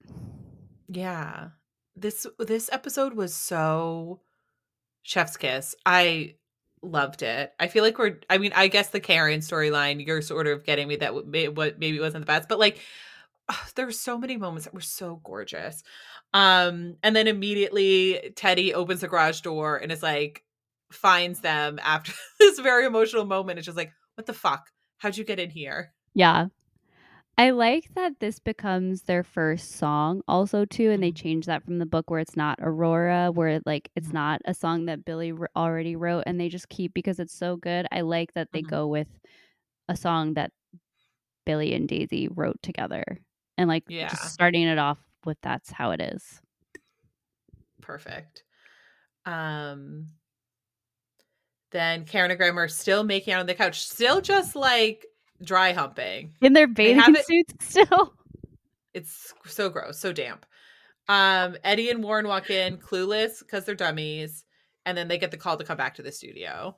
Yeah. This episode was so chef's kiss. I loved it. I feel like I guess the Karen storyline, you're sort of getting me that what maybe wasn't the best, but like, oh, there were so many moments that were so gorgeous. And then immediately Teddy opens the garage door and is like, finds them after this very emotional moment. It's just like, what the fuck? How'd you get in here? Yeah. I like that this becomes their first song also too. And they changed that from the book, where it's not Aurora, where like it's not a song that Billy already wrote, and they just keep, because it's so good. I like that they go with a song that Billy and Daisy wrote together, and like just starting it off with that's how it is. Perfect. Then Karen and Graham are still making out on the couch, still just like dry humping in their bathing suits still. It's so gross, so damp. Eddie and Warren walk in clueless because they're dummies, and then they get the call to come back to the studio.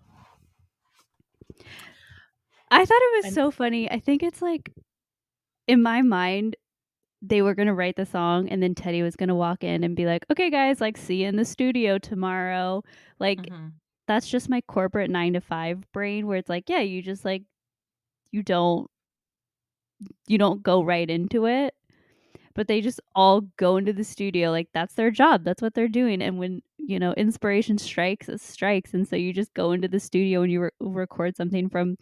I thought it was so funny. I think it's like, in my mind, they were going to write the song, and then Teddy was going to walk in and be like, okay, guys, like, see you in the studio tomorrow. Like, that's just my corporate 9-to-5 brain, where it's like, yeah, you just like, you don't go right into it. But they just all go into the studio. Like, that's their job. That's what they're doing. And when, you know, inspiration strikes, it strikes. And so you just go into the studio and you record something from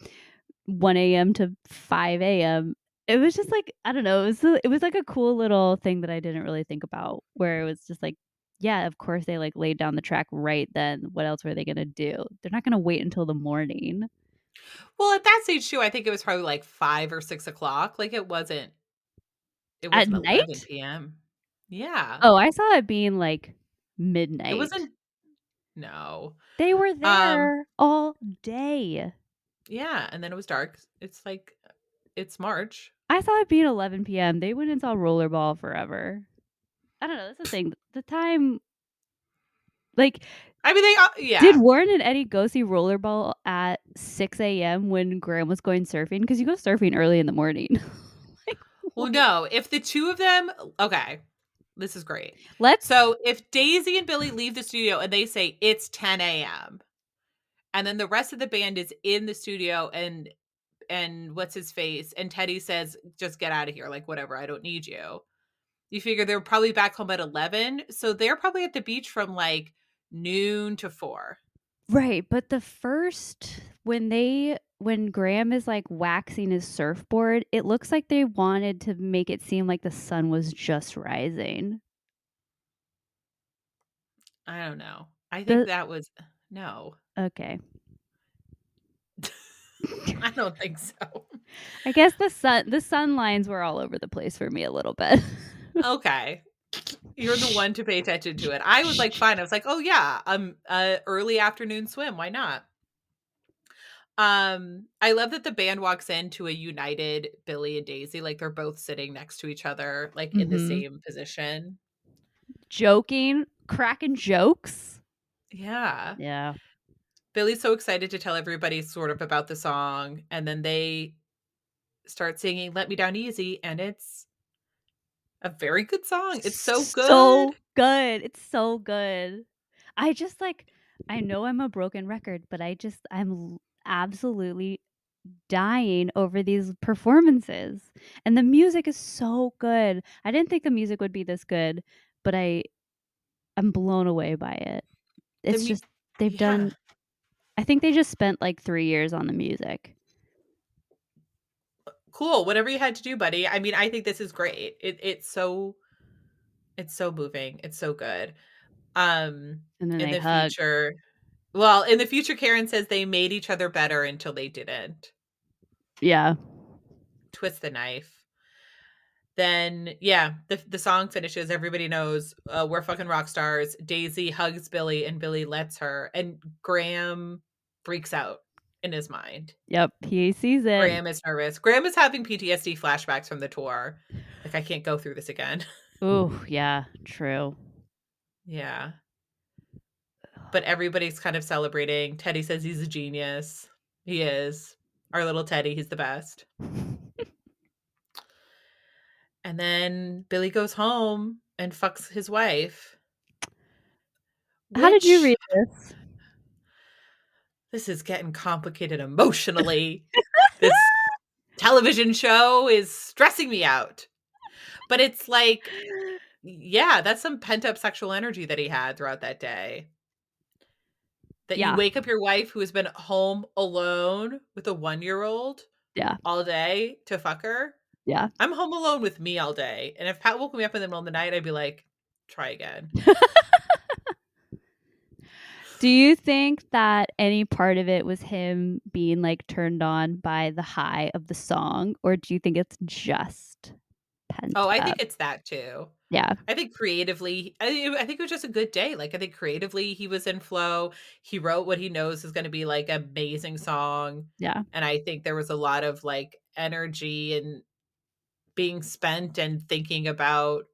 1 a.m. to 5 a.m. It was just like, I don't know. It was like a cool little thing that I didn't really think about, where it was just like, yeah, of course they like laid down the track right then. What else were they going to do? They're not going to wait until the morning. Well, at that stage too, I think it was probably like 5 or 6 o'clock. Like it wasn't at night? 11 p.m. Yeah. Oh, I saw it being like midnight. It wasn't. No. They were there all day. Yeah, and then it was dark. It's like, it's March. I saw it being 11 p.m. They went and saw Rollerball forever. I don't know. That's the thing. The time, like, I mean, did Warren and Eddie go see Rollerball at 6 a.m. when Graham was going surfing? Because you go surfing early in the morning. Like, well, no. If the two of them, okay, this is great. So if Daisy and Billy leave the studio and they say it's 10 a.m., and then the rest of the band is in the studio and what's his face? And Teddy says, just get out of here. Like, whatever. I don't need you. You figure they're probably back home at 11. So they're probably at the beach from like noon to 4. Right. But the first, when Graham is like waxing his surfboard, it looks like they wanted to make it seem like the sun was just rising. I don't know. I think that was... No. Okay. I don't think so. I guess the sun lines were all over the place for me a little bit. Okay. You're the one to pay attention to it. I was like, fine. I was like, oh yeah, early afternoon swim. Why not? I love that the band walks into a united Billy and Daisy. Like, they're both sitting next to each other, like in the same position. Joking, cracking jokes. Yeah. Yeah. Billy's so excited to tell everybody sort of about the song, and then they start singing Let Me Down Easy, and it's a very good song. It's so good. So good. It's so good. I just like, I know I'm a broken record, but I'm absolutely dying over these performances. And the music is so good. I didn't think the music would be this good, but I'm blown away by it. It's just, they've done, I think they just spent like 3 years on the music. Cool. Whatever you had to do, buddy. I mean, I think this is great. It's so moving. It's so good. And then they hug. In the future, Karen says they made each other better until they didn't. Yeah. Twist the knife. Then, yeah, the song finishes. Everybody knows we're fucking rock stars. Daisy hugs Billy and Billy lets her. And Graham freaks out in his mind. Yep, he sees it. Graham is nervous. Graham is having PTSD flashbacks from the tour. Like, I can't go through this again. Ooh, yeah, true. Yeah. But everybody's kind of celebrating. Teddy says he's a genius. He is. Our little Teddy, he's the best. And then Billy goes home and fucks his wife. How did you read this? This is getting complicated emotionally. This television show is stressing me out. But it's like, yeah, that's some pent-up sexual energy that he had throughout that day. That you wake up your wife who has been home alone with a 1-year-old all day to fuck her. Yeah. I'm home alone with me all day. And if Pat woke me up in the middle of the night, I'd be like, try again. Do you think that any part of it was him being like turned on by the high of the song? Or do you think it's just pent up? I think it's that too. Yeah. I think creatively, I think it was just a good day. Like, I think creatively he was in flow. He wrote what he knows is going to be like an amazing song. Yeah. And I think there was a lot of like energy and being spent and thinking about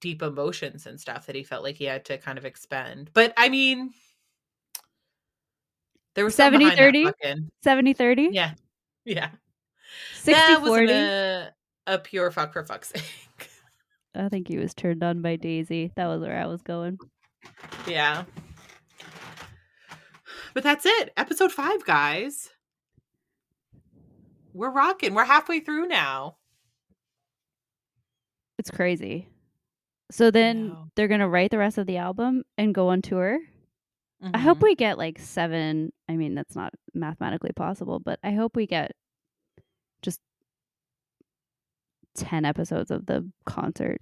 deep emotions and stuff that he felt like he had to kind of expend. But I mean, there was 70-30. 70-30? Yeah. Yeah. 60-40. That wasn't a pure fuck for fuck's sake. I think he was turned on by Daisy. That was where I was going. Yeah. But that's it. Episode 5, guys. We're rocking. We're halfway through now. It's crazy. So then they're going to write the rest of the album and go on tour. Mm-hmm. I hope we get like 7. I mean, that's not mathematically possible, but I hope we get just 10 episodes of the concert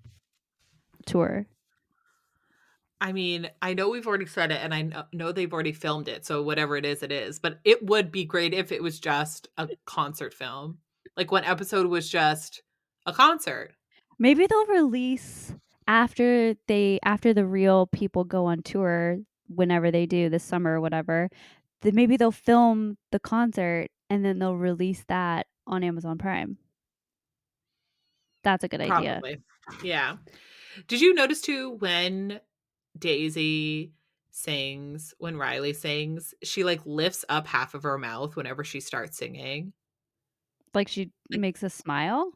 tour. I mean, I know we've already said it and I know they've already filmed it. So whatever it is, but it would be great if it was just a concert film. Like one episode was just a concert. Maybe they'll release after the real people go on tour, whenever they do this summer or whatever, then maybe they'll film the concert and then they'll release that on Amazon Prime. That's a good idea. Probably. Yeah. Did you notice too when Daisy sings, when Riley sings, she like lifts up half of her mouth whenever she starts singing? Like she makes a smile?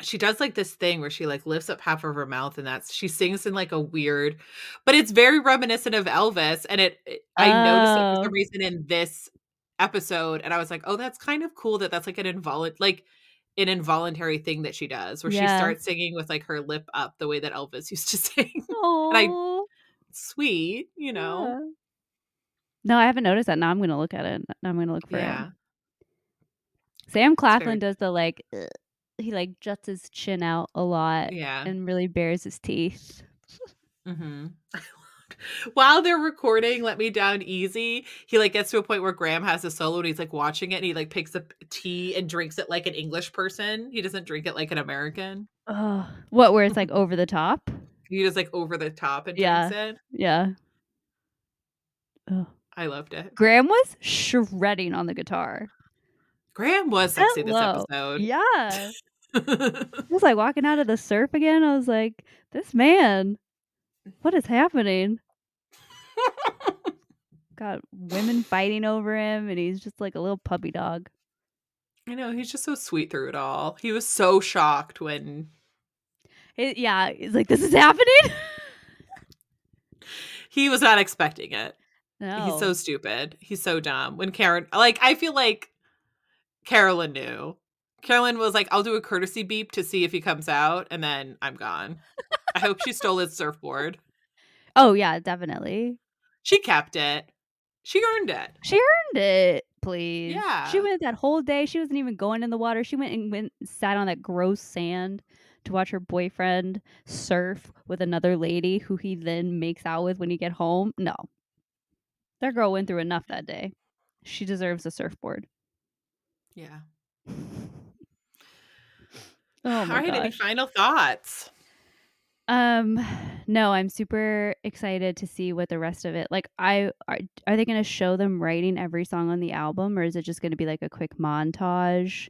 She does like this thing where she like lifts up half of her mouth and she sings in like a weird, but it's very reminiscent of Elvis. And I noticed it for some reason in this episode and I was like, oh, that's kind of cool that's like an involuntary thing that she does where she starts singing with like her lip up the way that Elvis used to sing. And sweet, you know. Yeah. No, I haven't noticed that. Now I'm going to look at it. I'm going to look for it. Sam Claflin does the like, he like juts his chin out a lot and really bares his teeth. Mm-hmm. While they're recording Let Me Down Easy, he like gets to a point where Graham has a solo and he's like watching it and he like picks up tea and drinks it like an English person. He doesn't drink it like an American. Oh, where it's like over the top? He just like over the top and drinks it. Yeah. Oh. I loved it. Graham was shredding on the guitar. Graham was sexy this episode. Yeah. It was like walking out of the surf again. I was like, this man, what is happening? got women fighting over him, and he's just like a little puppy dog. I know, he's just so sweet through it all. He was so shocked when... Yeah, he's like, this is happening? He was not expecting it. No. He's so stupid. He's so dumb. When Karen... Like, I feel like Carolyn knew. Carolyn was like, I'll do a courtesy beep to see if he comes out, and then I'm gone. I hope she stole his surfboard. Oh, yeah, definitely. She kept it. She earned it. Please. Yeah. She went that whole day. She wasn't even going in the water. She went and sat on that gross sand to watch her boyfriend surf with another lady who he then makes out with when he gets home. No. That girl went through enough that day. She deserves a surfboard. Yeah. Oh my gosh. All right, any final thoughts? No, I'm super excited to see what the rest of it, like, are they going to show them writing every song on the album, or is it just going to be like a quick montage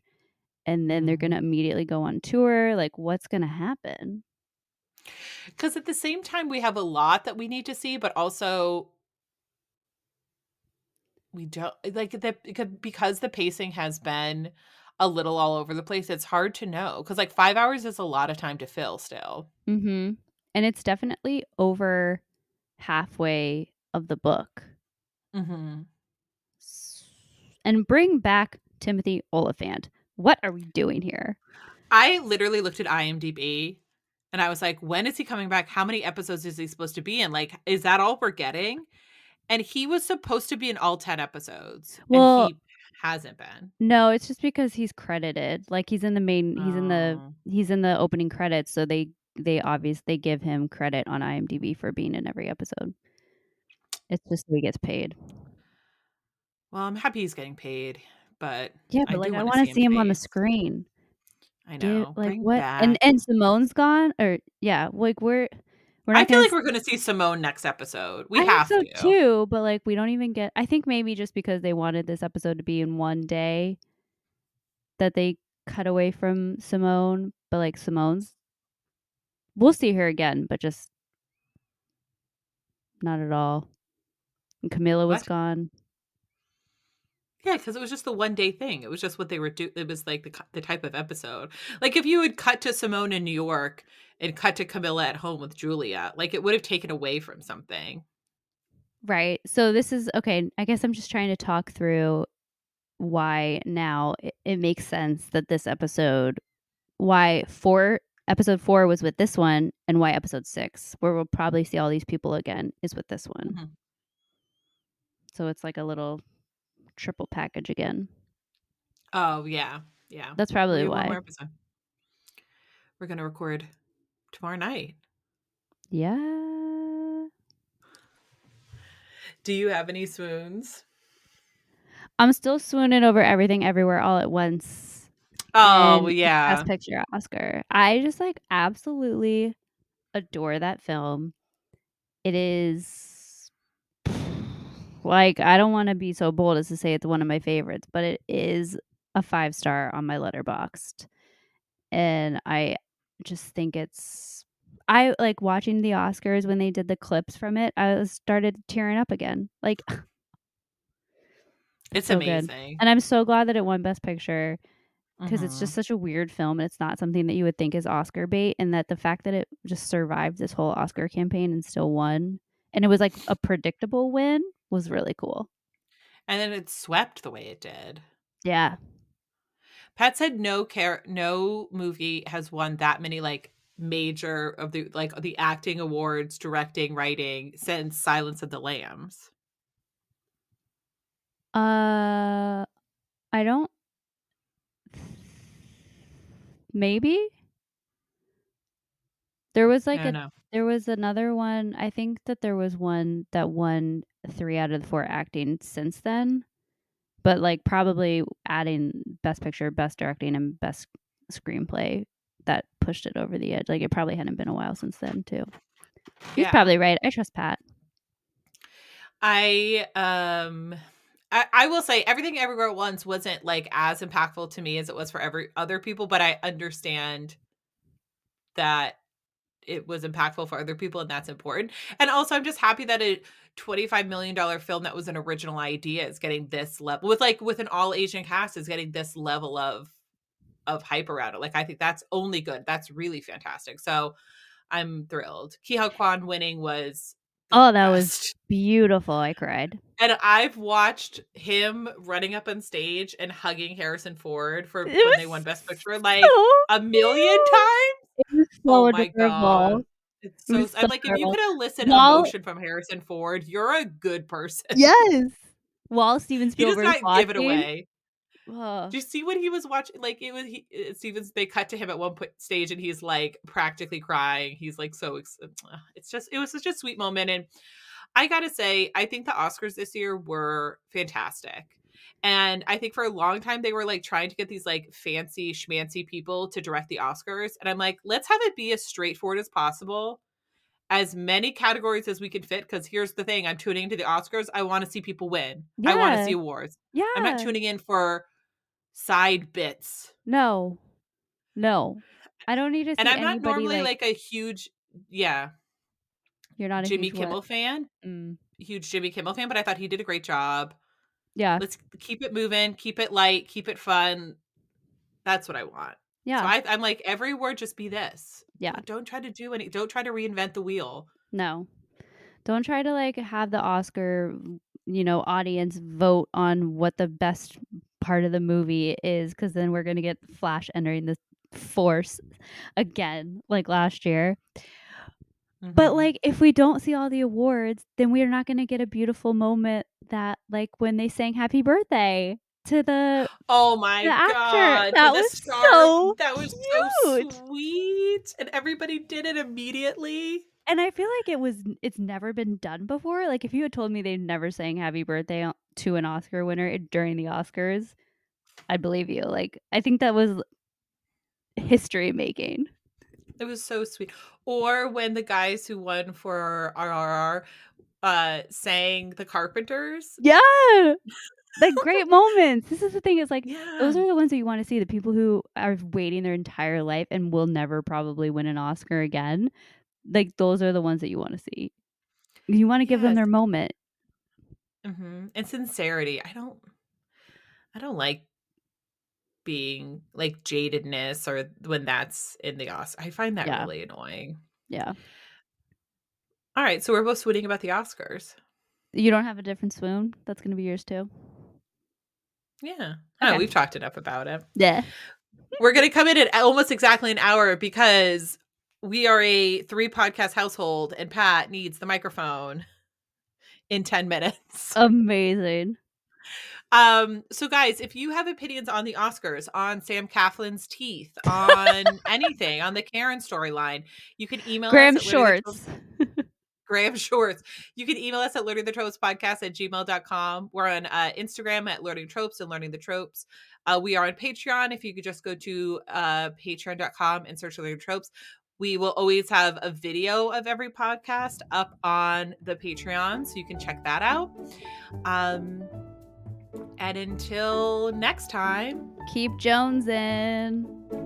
and then they're going to immediately go on tour? Like, what's going to happen? Because at the same time, we have a lot that we need to see, but also we don't, like, that because the pacing has been a little all over the place. It's hard to know because, like, 5 hours is a lot of time to fill still. Mm-hmm. And it's definitely over halfway of the book. Mm-hmm. And bring back Timothy Oliphant. What are we doing here? I literally looked at IMDb and I was like, when is he coming back? How many episodes is he supposed to be in? Like, is that all we're getting? And he was supposed to be in all 10 episodes. Well, and he hasn't been. No, it's just because he's credited. Like, he's in the main, he's in the opening credits, so they obviously give him credit on IMDb for being in every episode. It's just he gets paid. Well, I'm happy he's getting paid, but yeah, but I want to see him on the screen. I know. Dude, like, what? And Simone's gone, or yeah, like we're not. I feel like we're going to see Simone next episode. We have to too, but like we don't even get. I think maybe just because they wanted this episode to be in one day, that they cut away from Simone, but like Simone's. We'll see her again, but just not at all. And Camilla was gone. Yeah, because it was just the one day thing. It was just what they were doing. It was like the type of episode. Like if you had cut to Simone in New York and cut to Camilla at home with Julia, like it would have taken away from something. Right. So this is, okay, I guess I'm just trying to talk through why now it makes sense that this episode, why Episode 4 was with this one, and why episode 6, where we'll probably see all these people again, is with this one. Mm-hmm. So it's like a little triple package again. Oh, yeah. Yeah. That's probably why. We're going to record tomorrow night. Yeah. Do you have any swoons? I'm still swooning over Everything Everywhere All at Once. Oh, yeah. Best Picture Oscar. I just like absolutely adore that film. It is like, I don't want to be so bold as to say it's one of my favorites, but it is a 5-star on my Letterboxd. And I just think I like watching the Oscars when they did the clips from it. I started tearing up again. Like, it's so amazing. Good. And I'm so glad that it won Best Picture. Because it's just such a weird film, and it's not something that you would think is Oscar bait, and that the fact that it just survived this whole Oscar campaign and still won, and it was like a predictable win, was really cool. And then it swept the way it did. Yeah. Pat said no movie has won that many like major of the like the acting awards, directing, writing since Silence of the Lambs. I don't. Maybe there was like there was another one. I think that there was one that won 3 out of 4 acting since then, but like probably adding Best Picture, Best Directing, and Best Screenplay that pushed it over the edge. Like it probably hadn't been a while since then too. He's probably right. I trust Pat. I will say Everything Everywhere at Once wasn't like as impactful to me as it was for every other people, but I understand that it was impactful for other people, and that's important. And also, I'm just happy that a $25 million film that was an original idea is getting this level with an all Asian cast is getting this level of hype around it. Like, I think that's only good. That's really fantastic. So I'm thrilled. Ki-Hao Kwan winning was that was beautiful. I cried. And I've watched him running up on stage and hugging Harrison Ford for when they won Best Picture a million times. It was so adorable. It's so, it so I'm like, terrible. If you could elicit emotion from Harrison Ford, you're a good person. Yes. While Steven Spielberg was watching. He does not give it away. Do you see what he was watching? Like, it was they cut to him at one stage and he's like practically crying. He's like, so it was such a sweet moment. And I gotta say, I think the Oscars this year were fantastic. And I think for a long time they were like trying to get these like fancy schmancy people to direct the Oscars. And I'm like, let's have it be as straightforward as possible, as many categories as we can fit. Because here's the thing, I'm tuning into the Oscars. I want to see people win. Yeah. I want to see awards. Yeah. I'm not tuning in for side bits. No, I don't need to see and I'm not normally like a huge you're not a Jimmy Kimmel fan. Huge Jimmy Kimmel fan, but I thought he did a great job. Yeah, let's keep it moving, keep it light, keep it fun. That's what I want. Yeah, so I'm like, every word just be this. Yeah, don't try to do any, don't try to reinvent the wheel. No, don't try to like have the Oscar audience vote on what the best part of the movie is, because then we're going to get Flash entering the force again like last year. Mm-hmm. But like, if we don't see all the awards, then we are not going to get a beautiful moment that like when they sang happy birthday to the actor. That was star, so that was cute. So sweet, and everybody did it immediately. And I feel like it's never been done before. Like, if you had told me they'd never sang happy birthday to an Oscar winner during the Oscars, I'd believe you. Like, I think that was history making. It was so sweet. Or when the guys who won for RRR sang The Carpenters. Yeah. Like, great moments. This is the thing. Is like, those are the ones that you want to see. The people who are waiting their entire life and will never probably win an Oscar again. Like, those are the ones that you want to see. You want to give them their moment. Mm-hmm. And sincerity. I don't like being like jadedness or when that's in the Oscar. I find that really annoying. Yeah. All right. So we're both swooning about the Oscars. You don't have a different swoon? That's going to be yours too. Yeah. Okay. Oh, we've talked enough about it. Yeah. We're going to come in at almost exactly an hour because we are a 3-podcast household, and Pat needs the microphone in 10 minutes. Amazing. So guys, if you have opinions on the Oscars, on Sam Claflin's teeth, on anything, on the Karen storyline, you can email Graham us at Shorts. Graham Shorts. You can email us at learningthetropespodcast@gmail.com. We're on Instagram at Learning Tropes and Learning the Tropes. We are on Patreon. If you could just go to patreon.com and search Learning Tropes. We will always have a video of every podcast up on the Patreon, so you can check that out. And until next time, keep Jonesin'.